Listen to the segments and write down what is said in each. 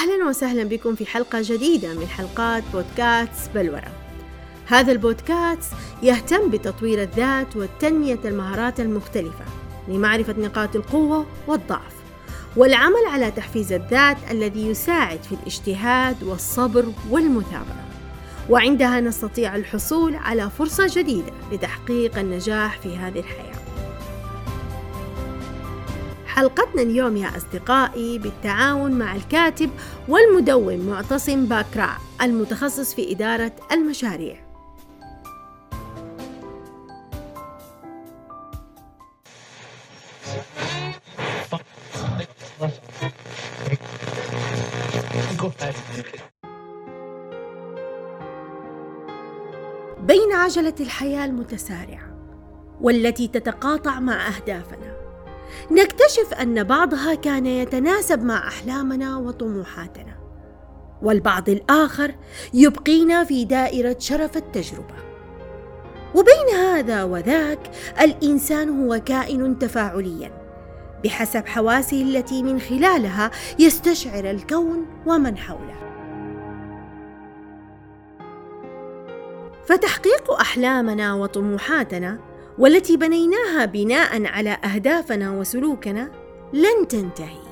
أهلاً وسهلاً بكم في حلقة جديدة من حلقات بودكاست بلورة. هذا البودكاست يهتم بتطوير الذات وتنمية المهارات المختلفة لمعرفة نقاط القوة والضعف، والعمل على تحفيز الذات الذي يساعد في الاجتهاد والصبر والمثابرة، وعندها نستطيع الحصول على فرصة جديدة لتحقيق النجاح في هذه الحياة. حلقتنا اليوم يا أصدقائي بالتعاون مع الكاتب والمدون معتصم باكراع المتخصص في إدارة المشاريع. بين عجلة الحياة المتسارعة والتي تتقاطع مع أهدافنا، نكتشف أن بعضها كان يتناسب مع أحلامنا وطموحاتنا، والبعض الآخر يبقينا في دائرة شرف التجربة. وبين هذا وذاك، الإنسان هو كائن تفاعليا بحسب حواسه التي من خلالها يستشعر الكون ومن حوله. فتحقيق أحلامنا وطموحاتنا والتي بنيناها بناء على أهدافنا وسلوكنا لن تنتهي،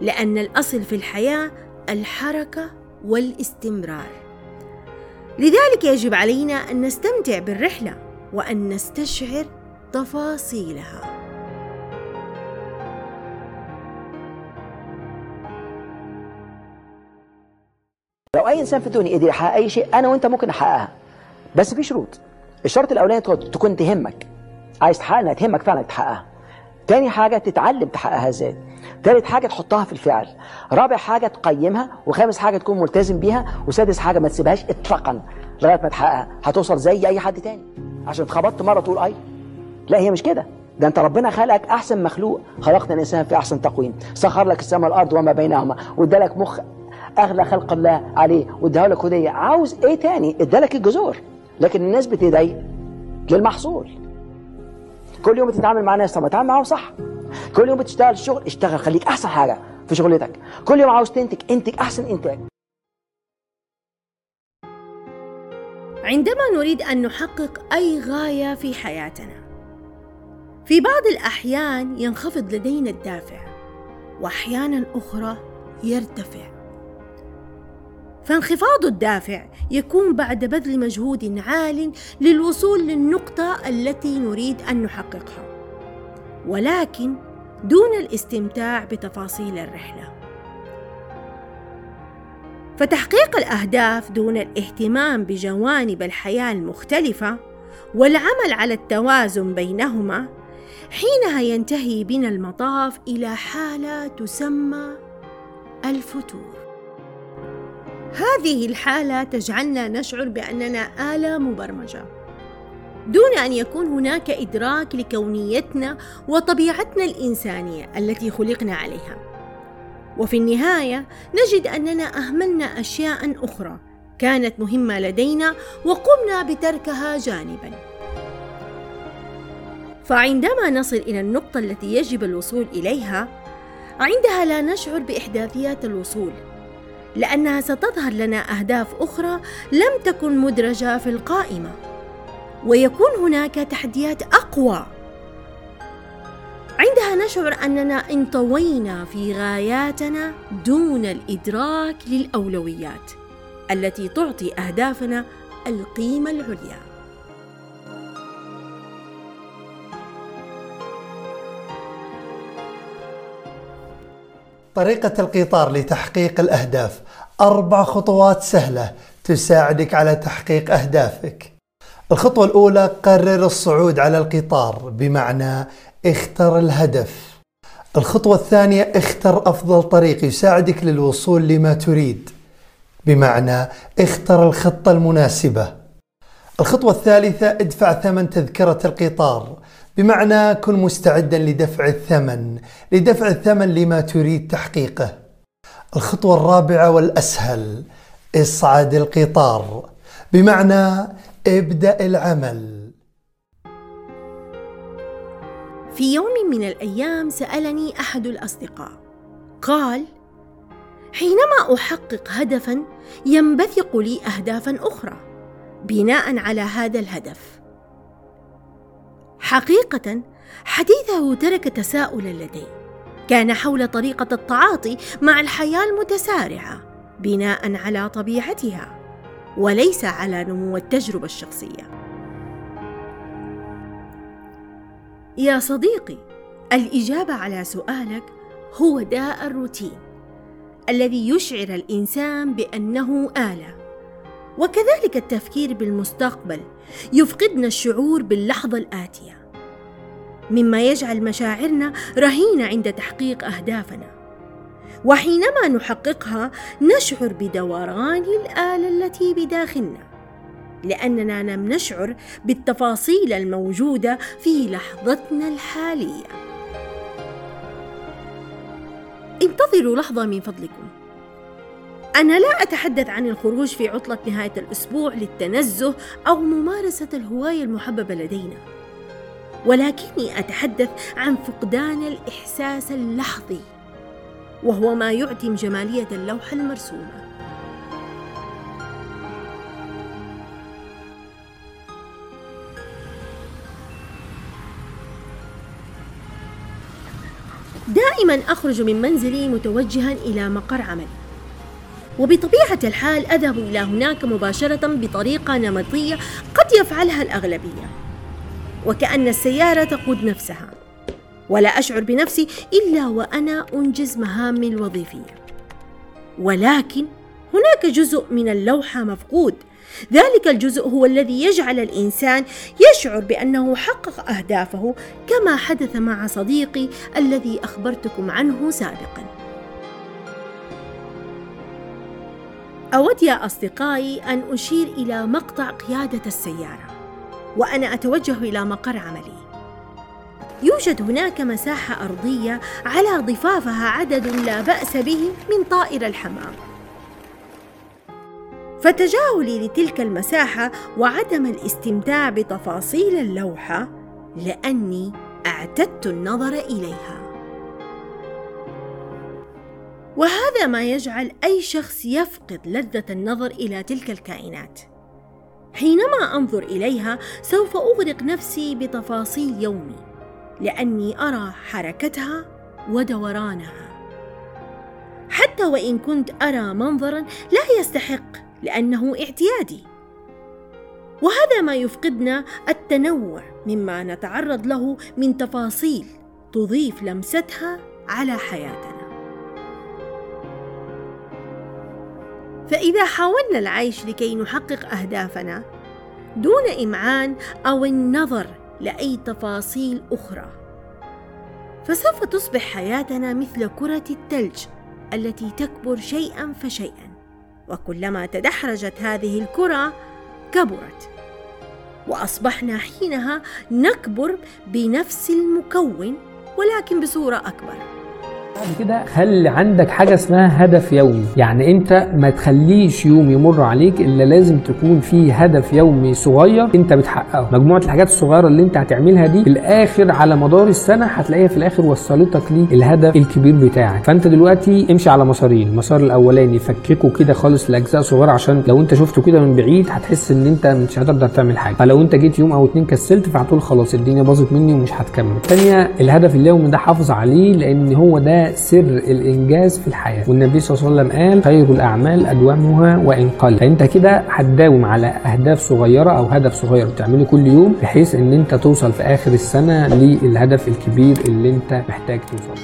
لأن الأصل في الحياة الحركة والاستمرار. لذلك يجب علينا أن نستمتع بالرحلة وأن نستشعر تفاصيلها. لو أي إنسان في الدنيا يقدر يحقق أي شيء، أنا وأنت ممكن نحققها، بس في شروط. الشرط الأولاني تكون تهمك، عايز تحققها تهمك فعلا تحققها. تاني حاجة تتعلم تحققها ازاي. تالت حاجة تحطها في الفعل. رابع حاجة تقيمها، وخامس حاجة تكون ملتزم بيها، وسادس حاجة ما تسيبهاش اطلاقا لغاية ما تحققها. هتوصل زي أي حد تاني، عشان اتخبطت مرة تقول أي لا، هي مش كده. ده أنت ربنا خلقك أحسن مخلوق، خلقنا الإنسان في أحسن تقويم، سخر لك السماء والأرض وما بينهما، وادالك مخ أغلى خلق الله عليه، واداها لك هدية. عاوز إيه تاني؟ ادالك الجذور، لكن الناس بتضايق للمحصول. كل يوم بتتعامل مع ناس، طب اتعامل معاهم صح. كل يوم بتشتغل الشغل، اشتغل، خليك احسن حاجه في شغلتك. كل يوم عاوز تنتج، انتج احسن انتاج. عندما نريد ان نحقق اي غايه في حياتنا، في بعض الاحيان ينخفض لدينا الدافع، واحيانا اخرى يرتفع. فانخفاض الدافع يكون بعد بذل مجهود عال للوصول للنقطة التي نريد أن نحققها، ولكن دون الاستمتاع بتفاصيل الرحلة. فتحقيق الأهداف دون الاهتمام بجوانب الحياة المختلفة والعمل على التوازن بينهما، حينها ينتهي بنا المطاف إلى حالة تسمى الفتور. هذه الحالة تجعلنا نشعر بأننا آلة مبرمجة، دون أن يكون هناك إدراك لكونيتنا وطبيعتنا الإنسانية التي خلقنا عليها. وفي النهاية نجد أننا أهملنا أشياء أخرى كانت مهمة لدينا وقمنا بتركها جانبا. فعندما نصل إلى النقطة التي يجب الوصول إليها، عندها لا نشعر بإحداثيات الوصول، لأنها ستظهر لنا أهداف أخرى لم تكن مدرجة في القائمة، ويكون هناك تحديات أقوى. عندها نشعر أننا انطوينا في غاياتنا دون الإدراك للأولويات التي تعطي أهدافنا القيمة العليا. طريقة القطار لتحقيق الأهداف: 4 خطوات سهلة تساعدك على تحقيق أهدافك. الخطوة الأولى: قرر الصعود على القطار، بمعنى اختر الهدف. الخطوة الثانية: اختر أفضل طريق يساعدك للوصول لما تريد، بمعنى اختر الخطة المناسبة. الخطوة الثالثة: ادفع ثمن تذكرة القطار، بمعنى كن مستعدا لدفع الثمن لما تريد تحقيقه. الخطوة الرابعة والأسهل: اصعد القطار، بمعنى ابدأ العمل. في يوم من الأيام سألني أحد الأصدقاء، قال: حينما أحقق هدفاً ينبثق لي أهدافاً أخرى بناءً على هذا الهدف. حقيقة حديثه ترك تساؤلاً لدي، كان حول طريقة التعاطي مع الحياة المتسارعة بناءً على طبيعتها وليس على نمو التجربة الشخصية. يا صديقي، الإجابة على سؤالك هو داء الروتين الذي يشعر الإنسان بأنه آلة، وكذلك التفكير بالمستقبل يفقدنا الشعور باللحظة الآتية، مما يجعل مشاعرنا رهينة عند تحقيق أهدافنا، وحينما نحققها نشعر بدوران الآلة التي بداخلنا، لأننا لم نشعر بالتفاصيل الموجودة في لحظتنا الحالية. انتظروا لحظة من فضلكم، أنا لا أتحدث عن الخروج في عطلة نهاية الأسبوع للتنزه أو ممارسة الهواية المحببة لدينا، ولكني أتحدث عن فقدان الإحساس اللحظي، وهو ما يعدم جمالية اللوحة المرسومة. دائما أخرج من منزلي متوجها إلى مقر عملي، وبطبيعة الحال أذهب إلى هناك مباشرة بطريقة نمطية قد يفعلها الأغلبية، وكأن السيارة تقود نفسها، ولا أشعر بنفسي إلا وأنا أنجز مهامي الوظيفية. ولكن هناك جزء من اللوحة مفقود، ذلك الجزء هو الذي يجعل الإنسان يشعر بأنه حقق أهدافه، كما حدث مع صديقي الذي أخبرتكم عنه سابقا. أود يا أصدقائي أن أشير إلى مقطع قيادة السيارة وأنا أتوجه إلى مقر عملي. يوجد هناك مساحة أرضية على ضفافها عدد لا بأس به من طائر الحمام، فتجاهلي لتلك المساحة وعدم الاستمتاع بتفاصيل اللوحة لأني اعتدت النظر إليها، وهذا ما يجعل أي شخص يفقد لذة النظر إلى تلك الكائنات. حينما أنظر إليها سوف أغرق نفسي بتفاصيل يومي لأني أرى حركتها ودورانها، حتى وإن كنت أرى منظراً لا يستحق لأنه اعتيادي، وهذا ما يفقدنا التنوع مما نتعرض له من تفاصيل تضيف لمستها على حياتنا. فإذا حاولنا العيش لكي نحقق أهدافنا دون إمعان أو النظر لأي تفاصيل أخرى، فسوف تصبح حياتنا مثل كرة الثلج التي تكبر شيئاً فشيئاً، وكلما تدحرجت هذه الكرة كبرت، وأصبحنا حينها نكبر بنفس المكون ولكن بصورة أكبر. بعد كده خلي عندك حاجة اسمها هدف يومي، يعني أنت ما تخليش يوم يمر عليك إلا لازم تكون فيه هدف يومي صغير أنت بتحققه. مجموعة الحاجات الصغيرة اللي أنت هتعملها دي في الآخر على مدار السنة هتلاقيها في الآخر وصلتك للهدف الكبير بتاعك. فأنت دلوقتي امشي على مسارين، المسار الأولاني فككه كده خالص لأجزاء صغيرة، عشان لو أنت شفته كده من بعيد هتحس إن أنت مش هتقدر تعمل حاجة، فلو أنت جيت يوم أو اتنين كسلت فهتقول خلاص الدنيا باظت مني ومش هتكمل. الثانية الهدف اليومي ده حافظ عليه، لأن هو ده سر الانجاز في الحياه، والنبي صلى الله عليه وسلم قال خير الاعمال ادومها وان قل. فانت كده هتداوم على اهداف صغيره او هدف صغير بتعمله كل يوم، بحيث ان انت توصل في اخر السنه للهدف الكبير اللي انت محتاج توصل.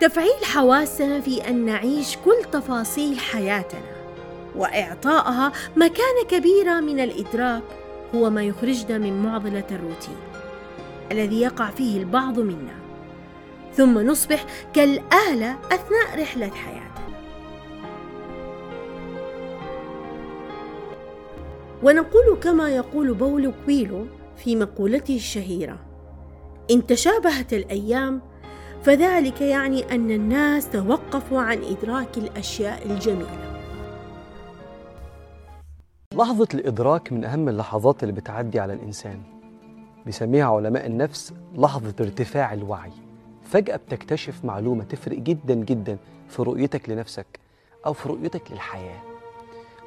تفعيل حواسنا في ان نعيش كل تفاصيل حياتنا واعطائها مكانه كبيره من الادراك هو ما يخرجنا من معضله الروتين الذي يقع فيه البعض منا، ثم نصبح كالآلة أثناء رحلة حياتنا. ونقول كما يقول باولو كويلو في مقولته الشهيرة: إن تشابهت الأيام فذلك يعني أن الناس توقفوا عن إدراك الأشياء الجميلة. لحظة الإدراك من أهم اللحظات اللي بتعدي على الإنسان، بيسميها علماء النفس لحظة ارتفاع الوعي، فجأة بتكتشف معلومة تفرق جدا جدا في رؤيتك لنفسك أو في رؤيتك للحياة.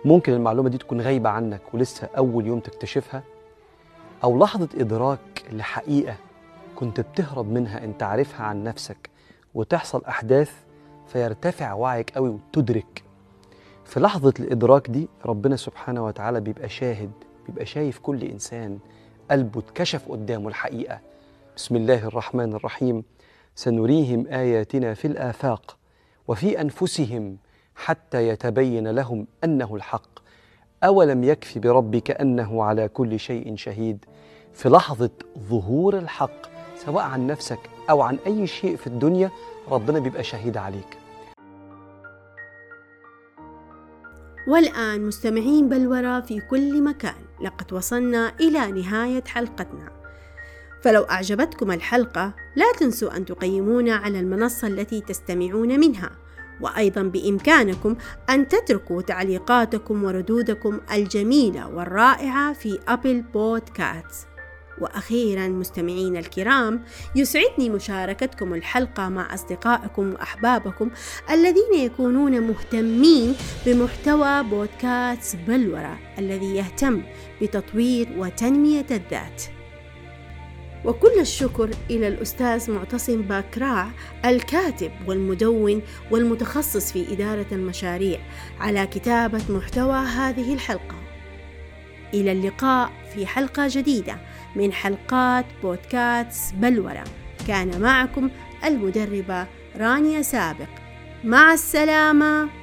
ممكن المعلومة دي تكون غايبة عنك ولسه أول يوم تكتشفها، أو لحظة إدراك لحقيقة كنت بتهرب منها أنت عارفها عن نفسك، وتحصل أحداث فيرتفع وعيك قوي وتدرك. في لحظة الإدراك دي ربنا سبحانه وتعالى بيبقى شاهد، بيبقى شايف كل إنسان قلبه اتكشف قدامه الحقيقة. بسم الله الرحمن الرحيم، سنريهم آياتنا في الآفاق وفي أنفسهم حتى يتبين لهم أنه الحق أولم يكفي بربك أنه على كل شيء شهيد. في لحظة ظهور الحق سواء عن نفسك أو عن أي شيء في الدنيا ربنا بيبقى شهيد عليك. والآن مستمعين بلورة في كل مكان، لقد وصلنا إلى نهاية حلقتنا، فلو أعجبتكم الحلقة لا تنسوا أن تقيمونا على المنصة التي تستمعون منها، وأيضا بإمكانكم أن تتركوا تعليقاتكم وردودكم الجميلة والرائعة في أبل بودكاست. وأخيرا مستمعين الكرام، يسعدني مشاركتكم الحلقة مع أصدقائكم وأحبابكم الذين يكونون مهتمين بمحتوى بودكاست بلورة الذي يهتم بتطوير وتنمية الذات. وكل الشكر إلى الأستاذ معتصم باكراع الكاتب والمدون والمتخصص في إدارة المشاريع على كتابة محتوى هذه الحلقة. إلى اللقاء في حلقة جديدة من حلقات بودكاست بلورة، كان معكم المدربة رانيا سابق، مع السلامة.